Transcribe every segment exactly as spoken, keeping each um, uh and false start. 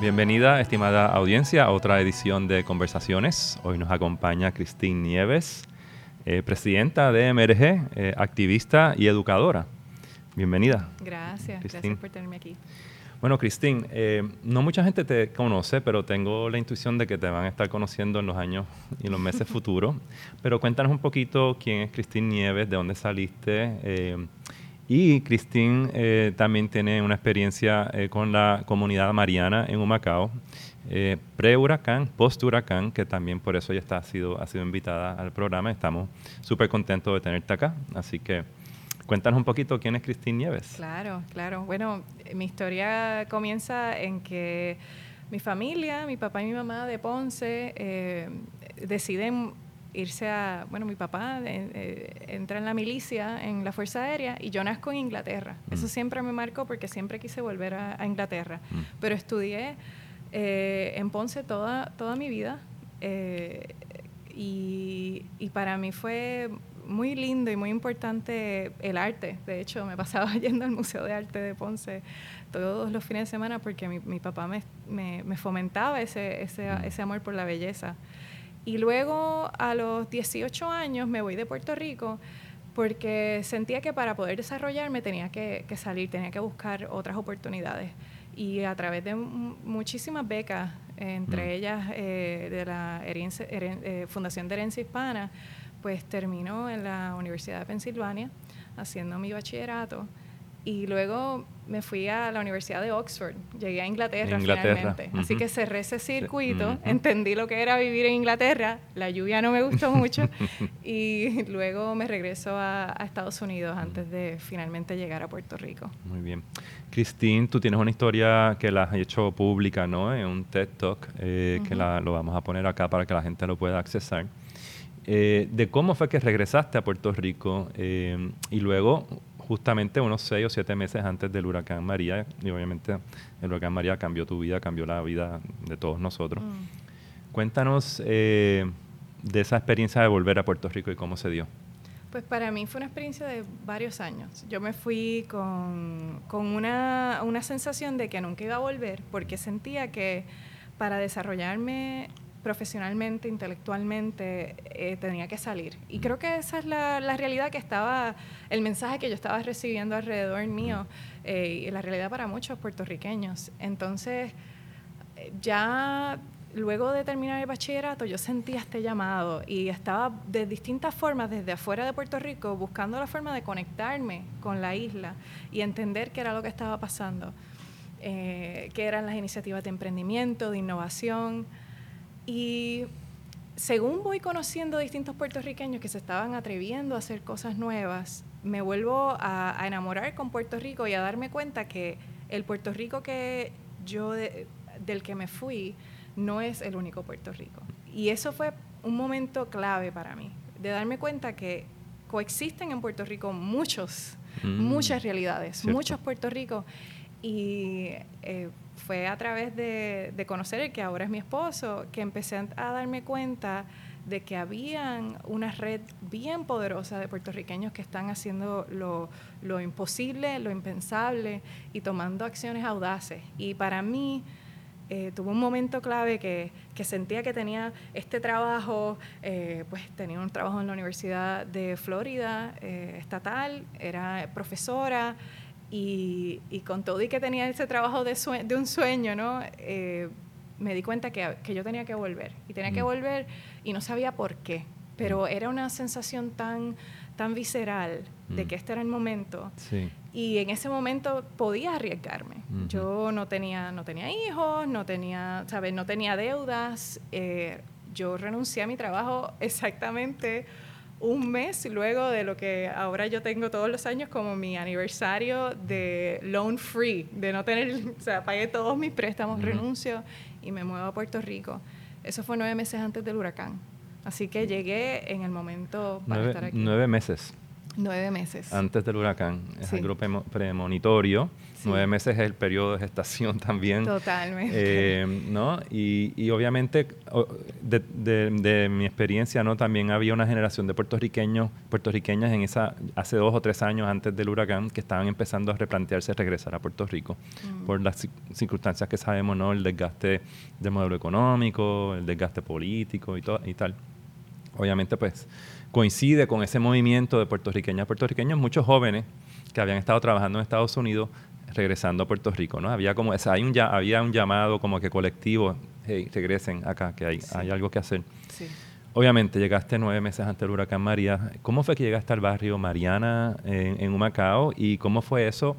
Bienvenida, estimada audiencia, a otra edición de Conversaciones. Hoy nos acompaña Cristina Nieves, eh, presidenta de Emerge, eh, activista y educadora. Bienvenida. Gracias, Christine. Gracias por tenerme aquí. Bueno, Cristina, eh, no mucha gente te conoce, pero tengo la intuición de que te van a estar conociendo en los años y los meses futuros. Pero cuéntanos un poquito quién es Cristina Nieves, de dónde saliste. Eh, Y Cristina eh, también tiene una experiencia eh, con la comunidad Mariana en Humacao, eh, pre-huracán, post-huracán, que también por eso ya está, ha, sido, ha sido invitada al programa. Estamos súper contentos de tenerte acá. Así que cuéntanos un poquito quién es Cristina Nieves. Claro, claro. Bueno, mi historia comienza en que mi familia, mi papá y mi mamá de Ponce, eh, deciden irse a, bueno, mi papá eh, entra en la milicia, en la Fuerza Aérea, y yo nazco en Inglaterra. Mm. Eso siempre me marcó porque siempre quise volver a, a Inglaterra. Mm. Pero estudié eh, en Ponce toda, toda mi vida eh, y, y para mí fue muy lindo y muy importante el arte. De hecho, me pasaba yendo al Museo de Arte de Ponce todos los fines de semana porque mi, mi papá me, me, me fomentaba ese, ese, ese amor por la belleza. Y luego, a los dieciocho años, me voy de Puerto Rico porque sentía que para poder desarrollarme tenía que, que salir, tenía que buscar otras oportunidades. Y a través de m- muchísimas becas, eh, entre mm. ellas eh, de la herencia, heren, eh, Fundación de Herencia Hispana, pues termino en la Universidad de Pensilvania haciendo mi bachillerato. Y luego me fui a la Universidad de Oxford, llegué a Inglaterra, Inglaterra. finalmente. Uh-huh. Así que cerré ese circuito, uh-huh. entendí lo que era vivir en Inglaterra, la lluvia no me gustó mucho, y luego me regreso a, a Estados Unidos antes de finalmente llegar a Puerto Rico. Muy bien. Cristina, tú tienes una historia que la has hecho pública, ¿no? En un TED Talk, eh, uh-huh. que la, lo vamos a poner acá para que la gente lo pueda accesar. Eh, de cómo fue que regresaste a Puerto Rico eh, y luego justamente unos seis o siete meses antes del huracán María, y obviamente el huracán María cambió tu vida, cambió la vida de todos nosotros. Mm. Cuéntanos eh, de esa experiencia de volver a Puerto Rico y cómo se dio. Pues para mí fue una experiencia de varios años. Yo me fui con, con una, una sensación de que nunca iba a volver, porque sentía que para desarrollarme profesionalmente, intelectualmente, eh, tenía que salir. Y creo que esa es la, la realidad que estaba, el mensaje que yo estaba recibiendo alrededor mío, eh, y la realidad para muchos puertorriqueños. Entonces, ya luego de terminar el bachillerato, yo sentía este llamado y estaba de distintas formas, desde afuera de Puerto Rico, buscando la forma de conectarme con la isla y entender qué era lo que estaba pasando, eh, qué eran las iniciativas de emprendimiento, de innovación. Y según voy conociendo distintos puertorriqueños que se estaban atreviendo a hacer cosas nuevas, me vuelvo a, a enamorar con Puerto Rico y a darme cuenta que el Puerto Rico que yo de, del que me fui no es el único Puerto Rico. Y eso fue un momento clave para mí, de darme cuenta que coexisten en Puerto Rico muchos, mm, muchas realidades, cierto. muchos Puerto Rico. Y eh, fue a través de, de conocer el que ahora es mi esposo que empecé a darme cuenta de que habían una red bien poderosa de puertorriqueños que están haciendo lo, lo imposible, lo impensable y tomando acciones audaces. Y para mí eh, tuve un momento clave que, que sentía que tenía este trabajo, eh, pues tenía un trabajo en la Universidad de Florida, eh, estatal, era profesora. Y, y con todo y que tenía ese trabajo de, sue- de un sueño, ¿no? Eh, me di cuenta que, que yo tenía que volver. Y tenía mm. que volver y no sabía por qué. Pero mm. era una sensación tan, tan visceral mm. de que este era el momento. Sí. Y en ese momento podía arriesgarme. Mm-hmm. Yo no tenía, no tenía hijos, no tenía, ¿sabes? No tenía deudas. Eh, yo renuncié a mi trabajo exactamente un mes luego de lo que ahora yo tengo todos los años como mi aniversario de loan free, de no tener, o sea, pagué todos mis préstamos, uh-huh. renuncio y me muevo a Puerto Rico. Eso fue nueve meses antes del huracán. Así que llegué en el momento para nueve, estar aquí. Nueve meses. Nueve meses. Antes del huracán. Es sí. algo premonitorio. Sí. Nueve meses es el periodo de gestación también. Totalmente. Eh, ¿no? y, y obviamente, de, de, de mi experiencia, ¿no? También había una generación de puertorriqueños, puertorriqueñas en esa, hace dos o tres años antes del huracán, que estaban empezando a replantearse regresar a Puerto Rico. Mm. Por las circunstancias que sabemos, ¿no? El desgaste del modelo económico, el desgaste político y, to- y tal. Obviamente, pues, coincide con ese movimiento de puertorriqueñas y puertorriqueños, muchos jóvenes que habían estado trabajando en Estados Unidos regresando a Puerto Rico, ¿no? Había como, esa, hay un, ya, había un llamado como que colectivo, hey, regresen acá, que hay, sí. hay algo que hacer. Sí. Obviamente, llegaste nueve meses antes del huracán María. ¿Cómo fue que llegaste al barrio Mariana en, en Humacao? ¿Y cómo fue eso?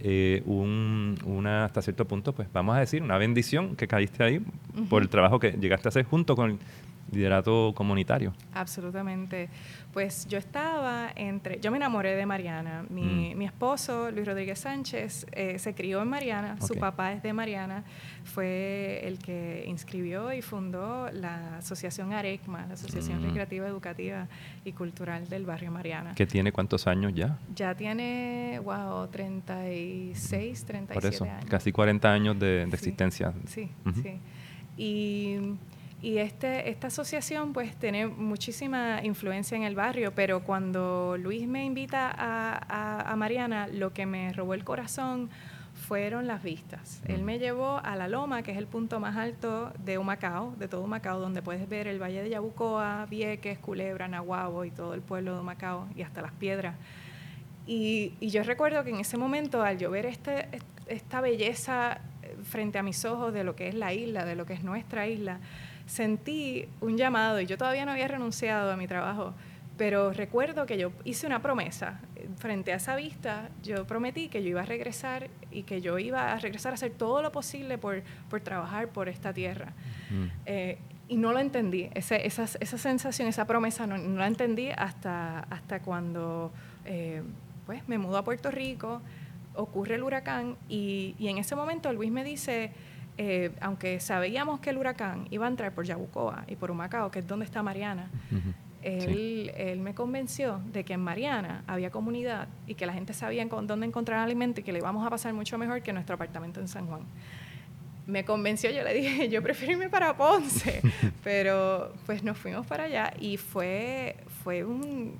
Eh, un, una, hasta cierto punto, pues, vamos a decir, una bendición que caíste ahí uh-huh. por el trabajo que llegaste a hacer junto con el liderato comunitario. Absolutamente. Pues yo estaba entre... Yo me enamoré de Mariana. Mi, mm. mi esposo, Luis Rodríguez Sánchez, eh, se crió en Mariana. Okay. Su papá es de Mariana. Fue el que inscribió y fundó la Asociación ARECMA, la Asociación mm. Recreativa, Educativa y Cultural del Barrio Mariana. ¿Que tiene cuántos años ya? Ya tiene, wow, treinta y seis, treinta y siete Por eso, años. Casi cuarenta años de, de sí. existencia. Sí, uh-huh. sí. Y... Y este, esta asociación pues tiene muchísima influencia en el barrio, pero cuando Luis me invita a, a, a Mariana, lo que me robó el corazón fueron las vistas. Él me llevó a La Loma, que es el punto más alto de Humacao, de todo Humacao, donde puedes ver el valle de Yabucoa, Vieques, Culebra, Nahuabo y todo el pueblo de Humacao y hasta Las Piedras. Y, y yo recuerdo que en ese momento, al yo ver este, esta belleza frente a mis ojos de lo que es la isla, de lo que es nuestra isla, sentí un llamado, y yo todavía no había renunciado a mi trabajo, pero recuerdo que yo hice una promesa. Frente a esa vista, yo prometí que yo iba a regresar y que yo iba a regresar a hacer todo lo posible por, por trabajar por esta tierra. Mm. Eh, y no lo entendí. Ese, esa, esa sensación, esa promesa, no, no la entendí hasta, hasta cuando eh, pues, me mudó a Puerto Rico, ocurre el huracán, y, y en ese momento Luis me dice... Eh, aunque sabíamos que el huracán iba a entrar por Yabucoa y por Humacao, que es donde está Mariana, uh-huh. él, sí. él me convenció de que en Mariana había comunidad y que la gente sabía en con dónde encontrar alimento y que le íbamos a pasar mucho mejor que nuestro apartamento en San Juan. Me convenció, yo le dije, yo prefiero irme para Ponce, pero pues nos fuimos para allá y fue, fue un...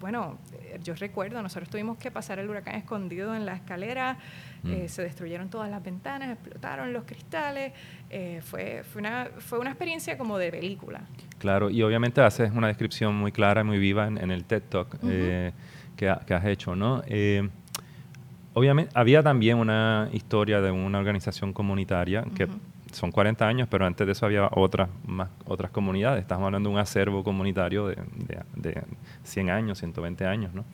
Bueno, yo recuerdo, nosotros tuvimos que pasar el huracán escondido en la escalera, mm. eh, se destruyeron todas las ventanas, explotaron los cristales, eh, fue, fue, una, fue una experiencia como de película. Claro, y obviamente haces una descripción muy clara y muy viva en, en el TED Talk uh-huh. eh, que, ha, que has hecho, ¿no? Eh, obviamente, había también una historia de una organización comunitaria que... Uh-huh. Son cuarenta años, pero antes de eso había otras más, otras comunidades. Estamos hablando de un acervo comunitario de, de, de cien años, ciento veinte años, ¿no?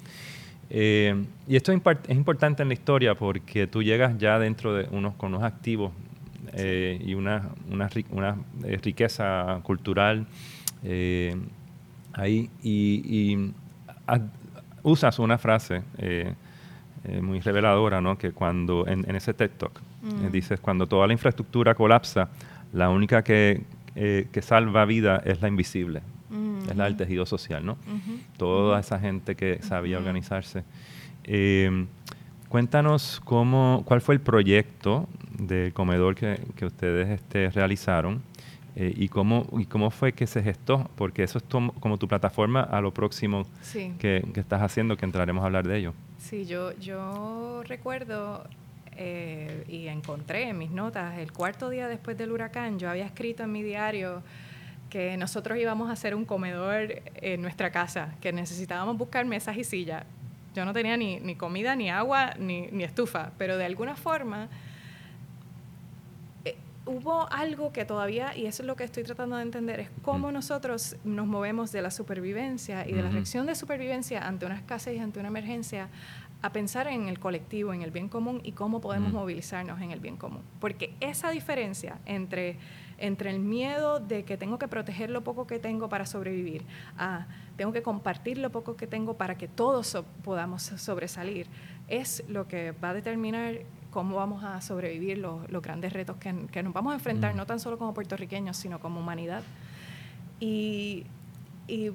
Eh, y esto es, impart- es importante en la historia porque tú llegas ya dentro de unos, con unos activos eh, sí. y una, una, una riqueza cultural eh, ahí y, y a, usas una frase eh, eh, muy reveladora, ¿no? Que cuando en, en ese TED Talk, Mm. dices, cuando toda la infraestructura colapsa, la única que, eh, que salva vida es la invisible, mm-hmm. es la del tejido social, ¿no? Mm-hmm. Toda mm-hmm. esa gente que sabía mm-hmm. organizarse. Eh, cuéntanos cómo, cuál fue el proyecto del comedor que, que ustedes este, realizaron eh, y, cómo, y cómo fue que se gestó, porque eso es tom- como tu plataforma a lo próximo sí. que, que estás haciendo, que entraremos a hablar de ello. Sí, yo, yo recuerdo... Eh, y encontré en mis notas, el cuarto día después del huracán, yo había escrito en mi diario que nosotros íbamos a hacer un comedor en nuestra casa, que necesitábamos buscar mesas y sillas. Yo no tenía ni, ni comida, ni agua, ni, ni estufa, pero de alguna forma eh, hubo algo que todavía, y eso es lo que estoy tratando de entender, es cómo nosotros nos movemos de la supervivencia y de la reacción de supervivencia ante una escasez y ante una emergencia a pensar en el colectivo, en el bien común y cómo podemos mm. movilizarnos en el bien común. Porque esa diferencia entre, entre el miedo de que tengo que proteger lo poco que tengo para sobrevivir, a tengo que compartir lo poco que tengo para que todos so- podamos sobresalir, es lo que va a determinar cómo vamos a sobrevivir los, los grandes retos que, que nos vamos a enfrentar, mm. no tan solo como puertorriqueños, sino como humanidad. Y... y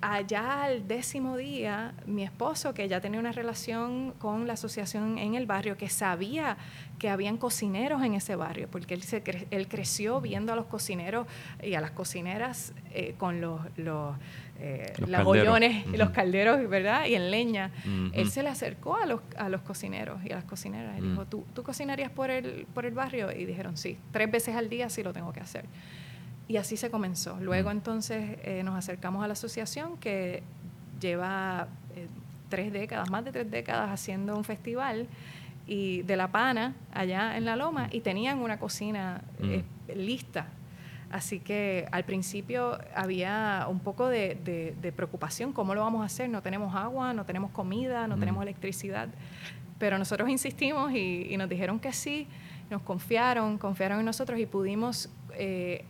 allá al décimo día, mi esposo, que ya tenía una relación con la asociación en el barrio, que sabía que habían cocineros en ese barrio, porque él, se cre- él creció viendo a los cocineros y a las cocineras eh, con los, los, eh, los lagoyones, uh-huh, y los calderos, ¿verdad? Y en leña. Uh-huh. Él se le acercó a los, a los cocineros y a las cocineras y uh-huh, dijo, ¿Tú, ¿tú cocinarías por el, por el barrio? Y dijeron, sí, tres veces al día sí lo tengo que hacer. Y así se comenzó. Luego, entonces, eh, nos acercamos a la asociación que lleva eh, tres décadas, más de tres décadas, haciendo un festival y de La Pana, allá en La Loma, y tenían una cocina eh, mm. lista. Así que al principio había un poco de, de, de preocupación. ¿Cómo lo vamos a hacer? No tenemos agua, no tenemos comida, no mm. tenemos electricidad. Pero nosotros insistimos y, y nos dijeron que sí. Nos confiaron, confiaron en nosotros y pudimos eh,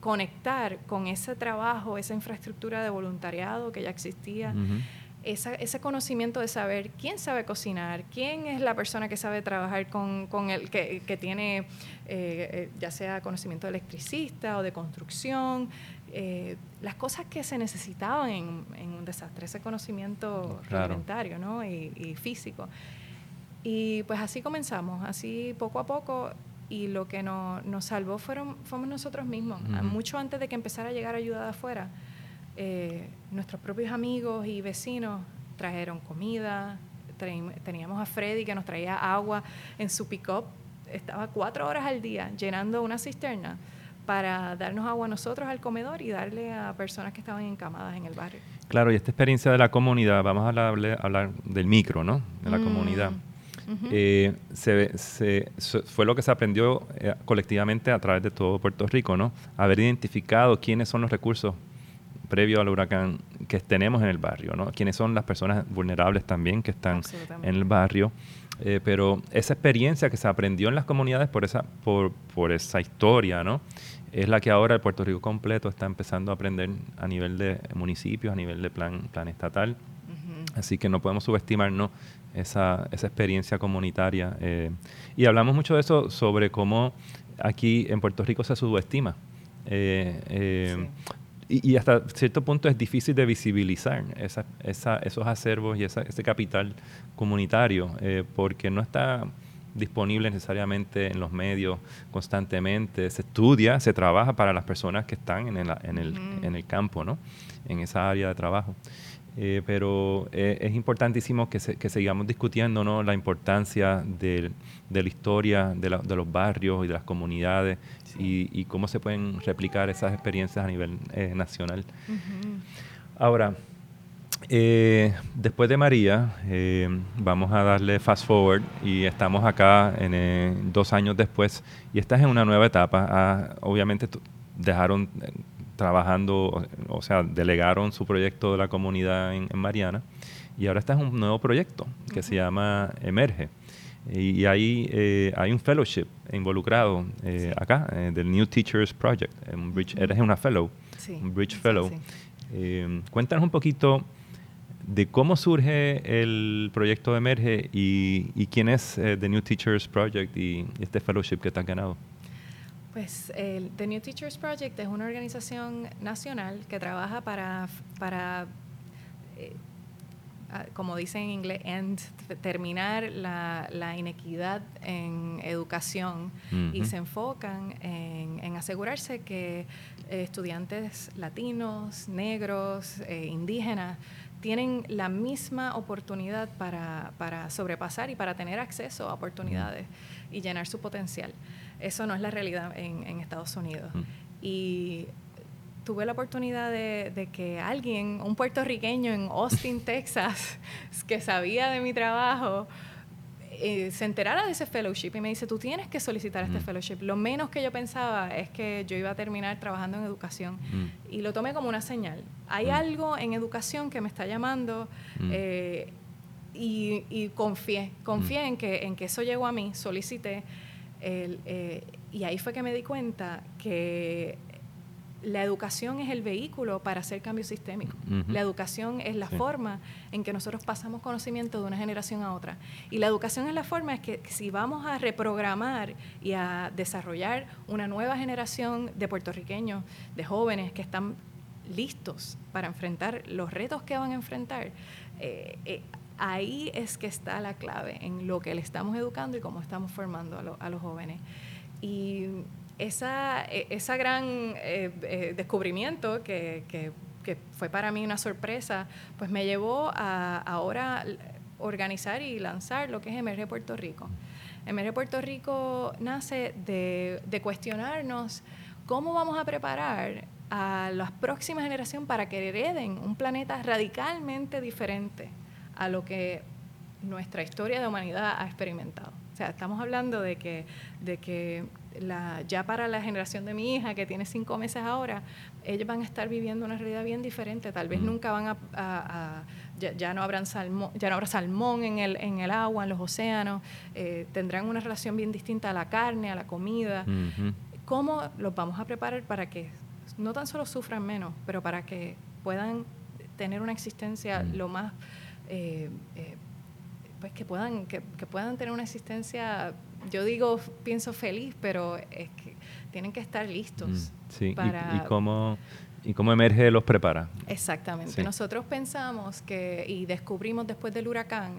conectar con ese trabajo, esa infraestructura de voluntariado que ya existía, uh-huh, esa, ese conocimiento de saber quién sabe cocinar, quién es la persona que sabe trabajar con, con el que, que tiene eh, ya sea conocimiento de electricista o de construcción, eh, las cosas que se necesitaban en, en un desastre, ese conocimiento rudimentario, ¿no? y, y físico. Y pues así comenzamos, así poco a poco, y lo que no, nos salvó fueron, fuimos nosotros mismos. Uh-huh. Mucho antes de que empezara a llegar ayuda de afuera, eh, nuestros propios amigos y vecinos trajeron comida, traí, teníamos a Freddy que nos traía agua en su pick-up, estaba cuatro horas al día llenando una cisterna para darnos agua a nosotros al comedor y darle a personas que estaban encamadas en el barrio. Claro, y esta experiencia de la comunidad, vamos a hablar, hablar del micro, ¿no? De la mm. comunidad. Uh-huh. Eh, se, se, se, fue lo que se aprendió eh, colectivamente a través de todo Puerto Rico, ¿no? Haber identificado quiénes son los recursos previo al huracán que tenemos en el barrio, ¿no? Quiénes son las personas vulnerables también que están en el barrio. Eh, pero esa experiencia que se aprendió en las comunidades por esa, por, por esa historia, ¿no? Es la que ahora el Puerto Rico completo está empezando a aprender a nivel de municipios, a nivel de plan, plan estatal. Así que no podemos subestimar, ¿no? esa, esa experiencia comunitaria. Eh. Y hablamos mucho de eso, sobre cómo aquí en Puerto Rico se subestima. Eh, eh, sí. y, y hasta cierto punto es difícil de visibilizar esa, esa, esos acervos y esa, ese capital comunitario, eh, porque no está disponible necesariamente en los medios constantemente. Se estudia, se trabaja para las personas que están en el, en el, mm. en el campo, ¿no? En esa área de trabajo. Eh, pero eh, es importantísimo que, se, que sigamos discutiendo, ¿no? La importancia del, de la historia de, la, de los barrios y de las comunidades, sí, y, y cómo se pueden replicar esas experiencias a nivel eh, nacional. Uh-huh. Ahora, eh, después de María, eh, vamos a darle fast forward y estamos acá en, eh, dos años después y estás en una nueva etapa. Ah, obviamente t- dejaron... Eh, trabajando, o sea, delegaron su proyecto de la comunidad en, en Mariana y ahora está en un nuevo proyecto que uh-huh, se llama Emerge y, y ahí eh, hay un fellowship involucrado eh, sí, acá, eh, del New Teachers Project, un Bridge, uh-huh, eres una fellow, sí, un Bridge Fellow. Sí, sí. Eh, cuéntanos un poquito de cómo surge el proyecto de Emerge y, y quién es eh, The New Teachers Project y este fellowship que te has ganado. Pues el eh, The New Teachers Project es una organización nacional que trabaja para, para eh, como dicen en inglés, end, terminar la, la inequidad en educación, uh-huh, y se enfocan en, en asegurarse que eh, estudiantes latinos, negros, eh, indígenas, tienen la misma oportunidad para, para sobrepasar y para tener acceso a oportunidades y llenar su potencial. Eso no es la realidad en, en Estados Unidos. Mm. Y tuve la oportunidad de, de que alguien, un puertorriqueño en Austin, Texas, que sabía de mi trabajo, eh, se enterara de ese fellowship y me dice, tú tienes que solicitar este mm. fellowship. Lo menos que yo pensaba es que yo iba a terminar trabajando en educación, mm. y lo tomé como una señal. Hay mm. algo en educación que me está llamando, mm. eh, y, y confié, confié mm. en, que, en que eso llegó a mí, solicité. El, eh, y ahí fue que me di cuenta que la educación es el vehículo para hacer cambio sistémico. Uh-huh. La educación es la sí. forma en que nosotros pasamos conocimiento de una generación a otra. Y la educación es la forma en que si vamos a reprogramar y a desarrollar una nueva generación de puertorriqueños, de jóvenes que están listos para enfrentar los retos que van a enfrentar, eh, eh, ahí es que está la clave en lo que le estamos educando y cómo estamos formando a, lo, a los jóvenes. Y esa, esa gran eh, eh, descubrimiento que, que, que fue para mí una sorpresa, pues me llevó a ahora organizar y lanzar lo que es M R Puerto Rico. M R Puerto Rico nace de, de cuestionarnos cómo vamos a preparar a la próxima generación para que hereden un planeta radicalmente diferente a lo que nuestra historia de humanidad ha experimentado. O sea, estamos hablando de que, de que la, ya para la generación de mi hija, que tiene cinco meses ahora, ellos van a estar viviendo una realidad bien diferente. Tal vez nunca van a... a, a ya, ya, no habrán salmón, ya no habrá salmón en el, en el agua, en los océanos. Eh, tendrán una relación bien distinta a la carne, a la comida. Uh-huh. ¿Cómo los vamos a preparar para que no tan solo sufran menos, pero para que puedan tener una existencia uh-huh. lo más... Eh, eh, pues que puedan que, que puedan tener una existencia, yo digo, pienso feliz, pero es que tienen que estar listos mm, sí. para... ¿Y, y cómo y cómo Emerge los prepara? Exactamente. Sí. Nosotros pensamos que, y descubrimos después del huracán,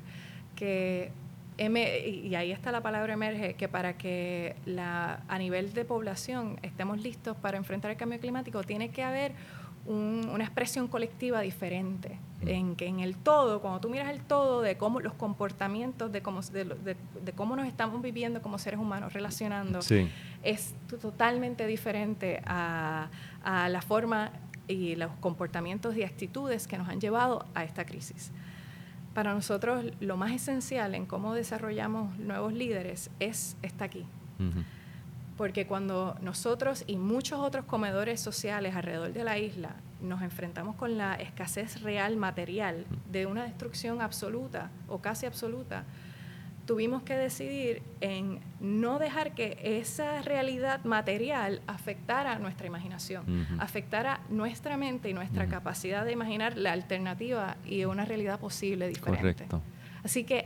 que, M, y ahí está la palabra Emerge, que para que la, a nivel de población estemos listos para enfrentar el cambio climático, tiene que haber un, una expresión colectiva diferente, en que en el todo, cuando tú miras el todo de cómo los comportamientos, de cómo, de, de, de cómo nos estamos viviendo como seres humanos, relacionando, sí. es totalmente diferente a, a la forma y los comportamientos y actitudes que nos han llevado a esta crisis. Para nosotros, lo más esencial en cómo desarrollamos nuevos líderes es está aquí. Uh-huh. Porque cuando nosotros y muchos otros comedores sociales alrededor de la isla nos enfrentamos con la escasez real material de una destrucción absoluta o casi absoluta, tuvimos que decidir en no dejar que esa realidad material afectara nuestra imaginación, uh-huh. afectara nuestra mente y nuestra uh-huh. capacidad de imaginar la alternativa y una realidad posible diferente. Correcto. Así que,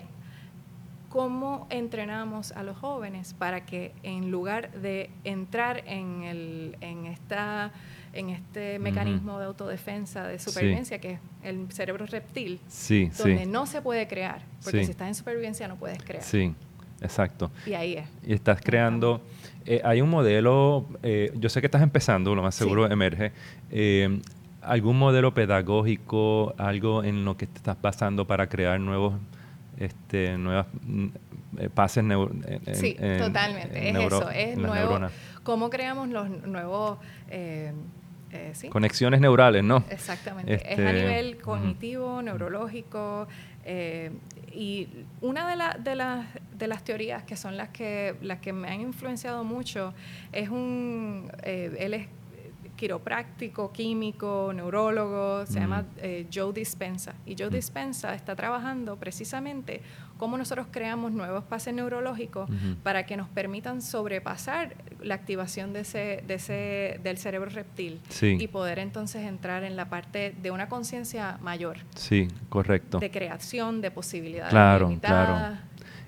¿cómo entrenamos a los jóvenes para que en lugar de entrar en, el, en, esta, en este mecanismo uh-huh. de autodefensa, de supervivencia, sí. que es el cerebro reptil, sí, donde sí. no se puede crear? Porque sí. si estás en supervivencia no puedes crear. Sí, exacto. Y ahí es. Y estás creando... Eh, hay un modelo... Eh, yo sé que estás empezando, lo más seguro sí. Emerge. Eh, ¿Algún modelo pedagógico, algo en lo que te estás basando para crear nuevos... Este, nuevas eh, pases neuro, eh, sí, eh, totalmente, eh, neuro, es eso, es nuevo neuronas. Cómo creamos los nuevos eh, eh, ¿sí? conexiones neurales, ¿no? Exactamente, este, es a nivel cognitivo, uh-huh. neurológico eh, y una de, la, de, las, de las teorías que son las que, las que me han influenciado mucho es un eh, él es quiropráctico, químico, neurólogo, se mm. llama eh, Joe Dispenza. Y Joe mm. Dispenza está trabajando precisamente cómo nosotros creamos nuevos pases neurológicos mm-hmm. para que nos permitan sobrepasar la activación de ese, de ese, del cerebro reptil sí. y poder entonces entrar en la parte de una conciencia mayor. Sí, correcto. De creación, de posibilidades claro, limitadas. Claro.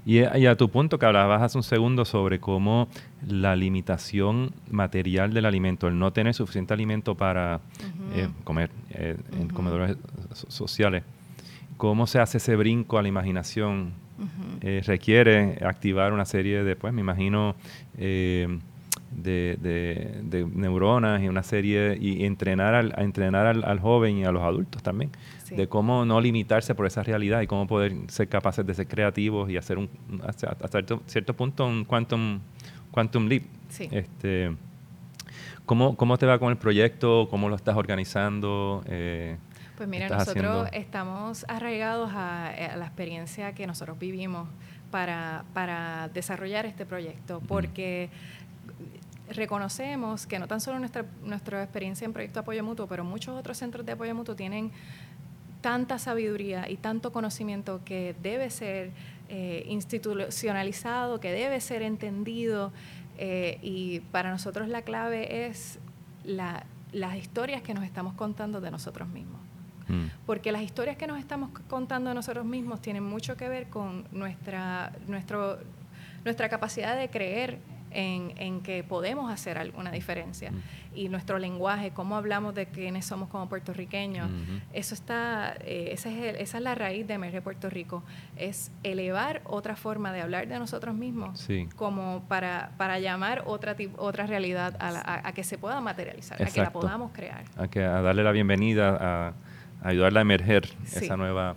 Y a, y a tu punto que hablabas hace un segundo sobre cómo la limitación material del alimento, el no tener suficiente alimento para uh-huh. eh, comer eh, uh-huh. en comedores so- sociales, cómo se hace ese brinco a la imaginación, uh-huh. eh, requiere activar una serie de, pues me imagino, eh, de, de, de neuronas y una serie, y entrenar al, a entrenar al, al joven y a los adultos también, sí. de cómo no limitarse por esa realidad y cómo poder ser capaces de ser creativos y hacer un hasta, hasta cierto, cierto punto un quantum, quantum leap. Sí. Este, ¿cómo, ¿Cómo te va con el proyecto? ¿Cómo lo estás organizando? Eh, pues mira, nosotros haciendo... estamos arraigados a, a la experiencia que nosotros vivimos para, para desarrollar este proyecto, porque mm. reconocemos que no tan solo nuestra, nuestra experiencia en Proyecto Apoyo Mutuo, pero muchos otros centros de apoyo mutuo tienen tanta sabiduría y tanto conocimiento que debe ser eh, institucionalizado, que debe ser entendido. Eh, y para nosotros la clave es la, las historias que nos estamos contando de nosotros mismos. Mm. Porque las historias que nos estamos contando de nosotros mismos tienen mucho que ver con nuestra, nuestro, nuestra capacidad de creer en, en que podemos hacer alguna diferencia. Uh-huh. Y nuestro lenguaje, cómo hablamos de quiénes somos como puertorriqueños, uh-huh. eso está, eh, esa, es el, esa es la raíz de M R Puerto Rico, es elevar otra forma de hablar de nosotros mismos, sí. como para, para llamar otra, tip, otra realidad a, la, a, a que se pueda materializar, exacto. a que la podamos crear. A, que, a darle la bienvenida, a, a ayudarla a emerger sí. esa nueva,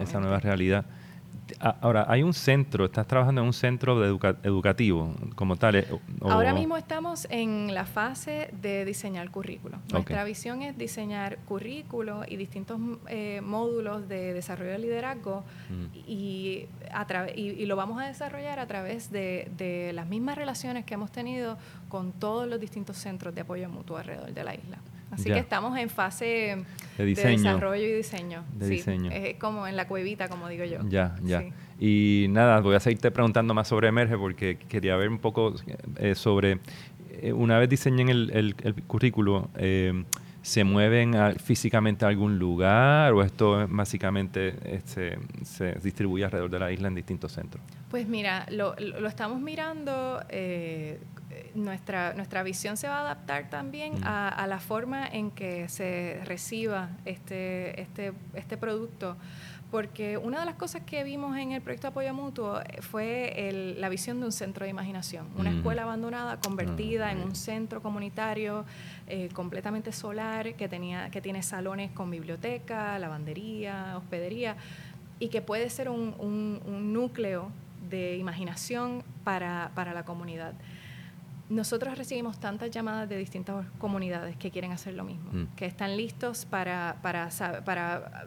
esa nueva realidad. Ahora, hay un centro, estás trabajando en un centro de educa- educativo como tal. O, Ahora mismo estamos en la fase de diseñar currículo. Nuestra okay. visión es diseñar currículo y distintos eh, módulos de desarrollo de liderazgo mm. y, a tra- y, y lo vamos a desarrollar a través de, de las mismas relaciones que hemos tenido con todos los distintos centros de apoyo mutuo alrededor de la isla. Así ya. que estamos en fase de, de desarrollo y diseño. De sí, diseño. Es como en la cuevita, como digo yo. Ya, ya. Sí. Y nada, voy a seguirte preguntando más sobre Emerge porque quería ver un poco eh, sobre... Eh, una vez diseñen el, el, el currículo, eh, ¿se mueven a, físicamente a algún lugar o esto básicamente este, se distribuye alrededor de la isla en distintos centros? Pues mira, lo, lo estamos mirando... Eh, Nuestra, nuestra visión se va a adaptar también mm. a, a la forma en que se reciba este, este, este producto, porque una de las cosas que vimos en el proyecto Apoyo Mutuo fue el, la visión de un centro de imaginación, una mm. escuela abandonada convertida mm. en un centro comunitario eh, completamente solar que, tenía, que tiene salones con biblioteca, lavandería, hospedería y que puede ser un, un, un núcleo de imaginación para, para la comunidad. Nosotros recibimos tantas llamadas de distintas comunidades que quieren hacer lo mismo, mm. que están listos para, para, para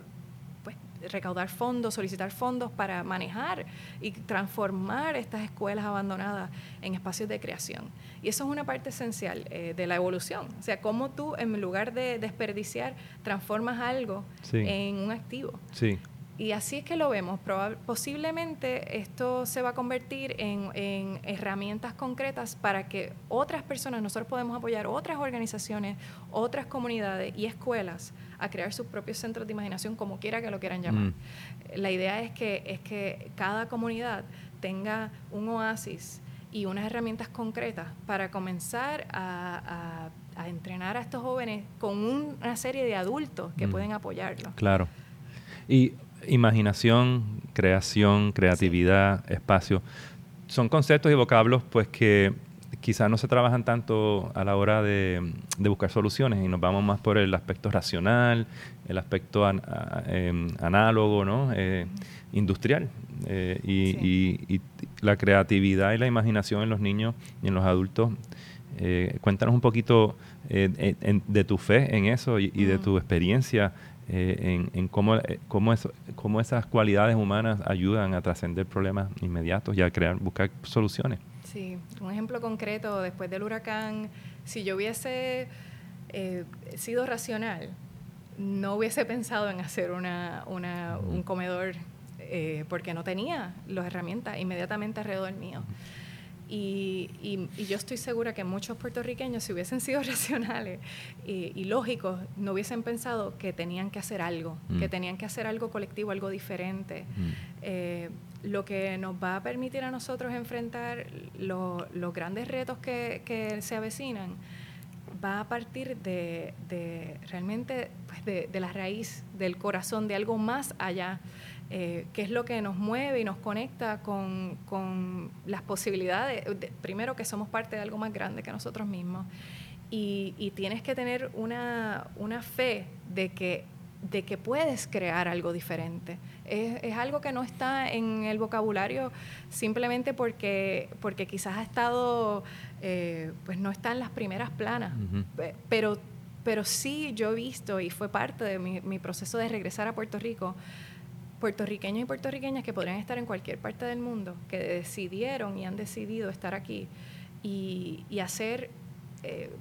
pues, recaudar fondos, solicitar fondos para manejar y transformar estas escuelas abandonadas en espacios de creación. Y eso es una parte esencial eh, de la evolución. O sea, cómo tú, en lugar de desperdiciar, transformas algo sí. en un activo. Sí. Y así es que lo vemos. Probable, posiblemente esto se va a convertir en, en herramientas concretas para que otras personas, nosotros podemos apoyar otras organizaciones, otras comunidades y escuelas a crear sus propios centros de imaginación, como quiera que lo quieran llamar. Mm. La idea es que, es que cada comunidad tenga un oasis y unas herramientas concretas para comenzar a, a, a entrenar a estos jóvenes con una serie de adultos que mm. pueden apoyarlos. Claro. Y imaginación, creación, creatividad, sí. espacio. Son conceptos y vocablos pues que quizás no se trabajan tanto a la hora de, de buscar soluciones y nos vamos más por el aspecto racional, el aspecto an, a, eh, análogo, ¿no? eh, industrial. Eh, y, sí. y, y la creatividad y la imaginación en los niños y en los adultos. Eh, cuéntanos un poquito eh, en, de tu fe en eso y, y de tu experiencia Eh, en, en cómo, eh, cómo, eso, cómo esas cualidades humanas ayudan a trascender problemas inmediatos y a crear, buscar soluciones. Sí, un ejemplo concreto, después del huracán, si yo hubiese eh, sido racional, no hubiese pensado en hacer una, una, uh-huh. un comedor eh, porque no tenía las herramientas inmediatamente alrededor mío. Y, y, y yo estoy segura que muchos puertorriqueños, si hubiesen sido racionales y, y lógicos, no hubiesen pensado que tenían que hacer algo, mm. que tenían que hacer algo colectivo, algo diferente. Mm. Eh, lo que nos va a permitir a nosotros enfrentar lo, los grandes retos que, que se avecinan va a partir de, de realmente pues de, de la raíz, del corazón, de algo más allá. Eh, qué es lo que nos mueve y nos conecta con, con las posibilidades. De, primero, que somos parte de algo más grande que nosotros mismos. Y, y tienes que tener una, una fe de que, de que puedes crear algo diferente. Es, es algo que no está en el vocabulario simplemente porque, porque quizás ha estado, eh, pues no está en las primeras planas. Uh-huh. Pero, pero sí yo he visto, y fue parte de mi, mi proceso de regresar a Puerto Rico, puertorriqueños y puertorriqueñas que podrían estar en cualquier parte del mundo, que decidieron y han decidido estar aquí y, y hacer eh,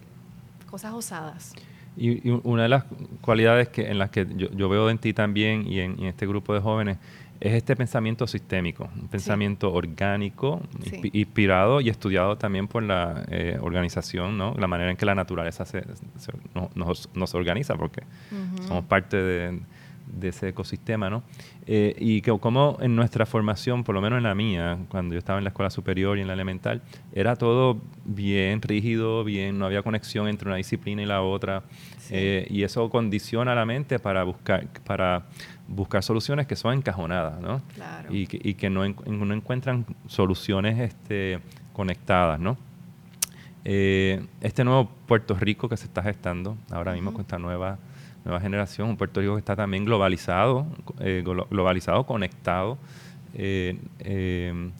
cosas osadas. Y, y una de las cualidades que, en las que yo, yo veo en ti también y en, y en este grupo de jóvenes es este pensamiento sistémico, un pensamiento sí. orgánico, sí. Insp- inspirado y estudiado también por la eh, organización, ¿no? La manera en que la naturaleza se, se, no, nos, nos organiza, porque uh-huh. somos parte de... de ese ecosistema, ¿no? Eh, y que, como en nuestra formación, por lo menos en la mía, cuando yo estaba en la escuela superior y en la elemental, era todo bien rígido, bien, no había conexión entre una disciplina y la otra. Sí. Eh, y eso condiciona la mente para buscar, para buscar soluciones que son encajonadas, ¿no? Claro. Y que, y que no, no encuentran soluciones este, conectadas, ¿no? Eh, este nuevo Puerto Rico que se está gestando ahora mismo, uh-huh, con esta nueva, nueva generación, un Puerto Rico que está también globalizado, eh, globalizado, conectado. Eh, eh,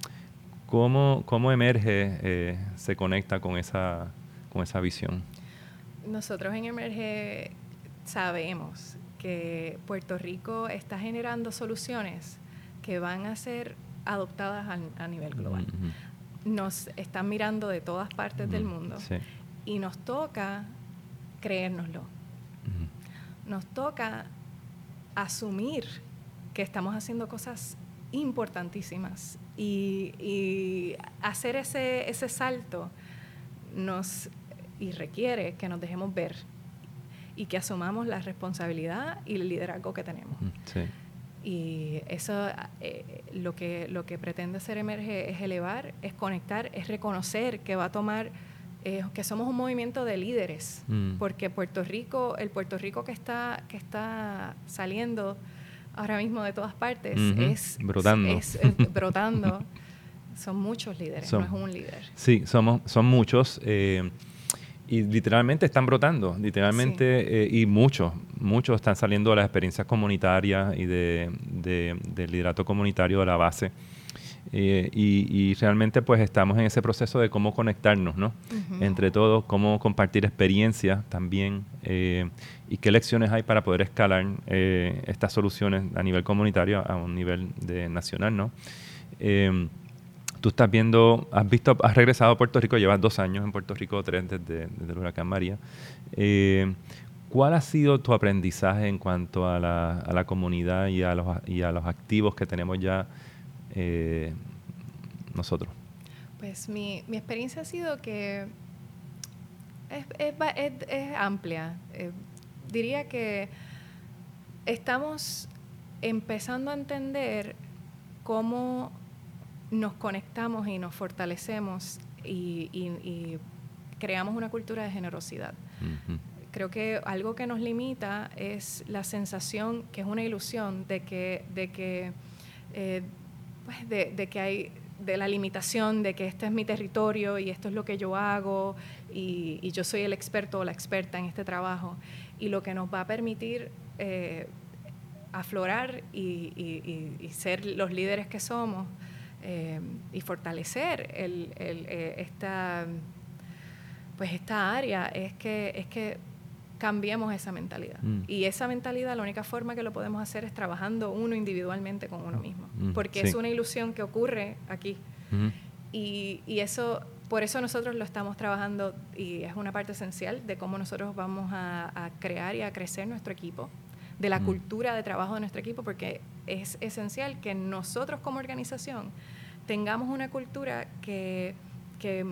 ¿cómo, cómo Emerge eh, se conecta con esa, con esa visión? Nosotros en Emerge sabemos que Puerto Rico está generando soluciones que van a ser adoptadas a, a nivel global. Uh-huh. Nos están mirando de todas partes, uh-huh, del mundo, sí, y nos toca creérnoslo. Uh-huh. Nos toca asumir que estamos haciendo cosas importantísimas y, y hacer ese, ese salto nos y requiere que nos dejemos ver y que asumamos la responsabilidad y el liderazgo que tenemos. Uh-huh. Sí. Y eso, eh, lo que lo que pretende hacer Emerge es elevar, es conectar, es reconocer que va a tomar, eh, que somos un movimiento de líderes, mm. porque Puerto Rico, el Puerto Rico que está que está saliendo ahora mismo de todas partes, mm-hmm, es brotando, es, es, brotando. Son muchos líderes, son, no es un líder. Sí, somos son muchos. Eh, Y literalmente están brotando, literalmente, sí. eh, y muchos, muchos están saliendo de las experiencias comunitarias y de, de, del liderato comunitario de la base. Eh, y, y realmente pues estamos en ese proceso de cómo conectarnos, ¿no? Uh-huh. Entre todos, cómo compartir experiencias también, eh, y qué lecciones hay para poder escalar eh, estas soluciones a nivel comunitario, a un nivel de, nacional, ¿no? Eh, Tú estás viendo, has visto, has regresado a Puerto Rico, llevas dos años en Puerto Rico, tres desde, desde el huracán María. Eh, ¿Cuál ha sido tu aprendizaje en cuanto a la, a la comunidad y a los, y a los activos que tenemos ya eh, nosotros? Pues mi, mi experiencia ha sido que es, es, es, es amplia. Eh, diría que estamos empezando a entender cómo nos conectamos y nos fortalecemos y, y, y creamos una cultura de generosidad. Uh-huh. Creo que algo que nos limita es la sensación, que es una ilusión, de que, de que, eh, pues de, de que hay, de la limitación de que este es mi territorio y esto es lo que yo hago y, y yo soy el experto o la experta en este trabajo. Y lo que nos va a permitir eh, aflorar y, y, y, y ser los líderes que somos, Eh, y fortalecer el, el, eh, esta, pues esta área es que, es que cambiemos esa mentalidad. Mm. Y esa mentalidad, la única forma que lo podemos hacer es trabajando uno individualmente con uno mismo. Mm. Porque sí, es una ilusión que ocurre aquí. Mm. Y, y eso, por eso nosotros lo estamos trabajando y es una parte esencial de cómo nosotros vamos a, a crear y a crecer nuestro equipo, de la mm. cultura de trabajo de nuestro equipo, porque es esencial que nosotros como organización tengamos una cultura que, que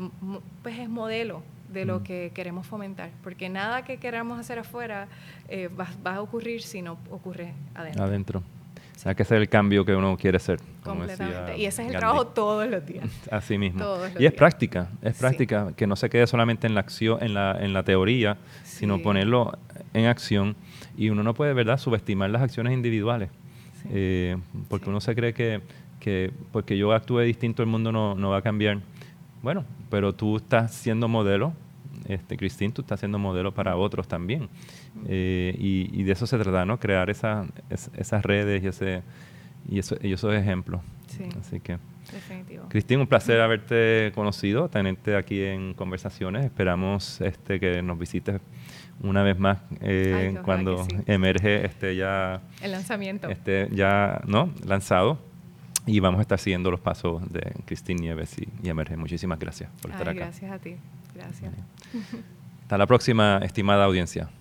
pues es modelo de lo mm. que queremos fomentar, porque nada que queramos hacer afuera eh, va, va a ocurrir si no ocurre adentro. Adentro. Sí. Hay que hacer el cambio que uno quiere ser. Completamente. Y ese es el Gandhi. Trabajo todos los días. Así mismo. Y es días. práctica, es práctica, sí. Que no se quede solamente en la acción, en la, en la teoría, sí, sino ponerlo en acción. Y uno no puede, ¿verdad?, subestimar las acciones individuales. Sí. Eh, porque sí, uno se cree que, que porque yo actúe distinto el mundo no, no va a cambiar. Bueno, pero tú estás siendo modelo, este, Cristina, tú estás siendo modelo para otros también. Uh-huh. Eh, y, y de eso se trata, ¿no? Crear esa, es, esas redes y, ese, y, eso, y esos ejemplos. Sí. Así que, definitivo. Cristina, un placer haberte conocido, tenerte aquí en Conversaciones. Esperamos este, que nos visites una vez más, eh, Ay, cuando sí. Emerge esté ya, el lanzamiento. Esté ya ¿no? lanzado. Y vamos a estar siguiendo los pasos de Cristina Nieves y, y Emerge. Muchísimas gracias por estar Ay, acá. Gracias a ti. Gracias. Hasta la próxima, estimada audiencia.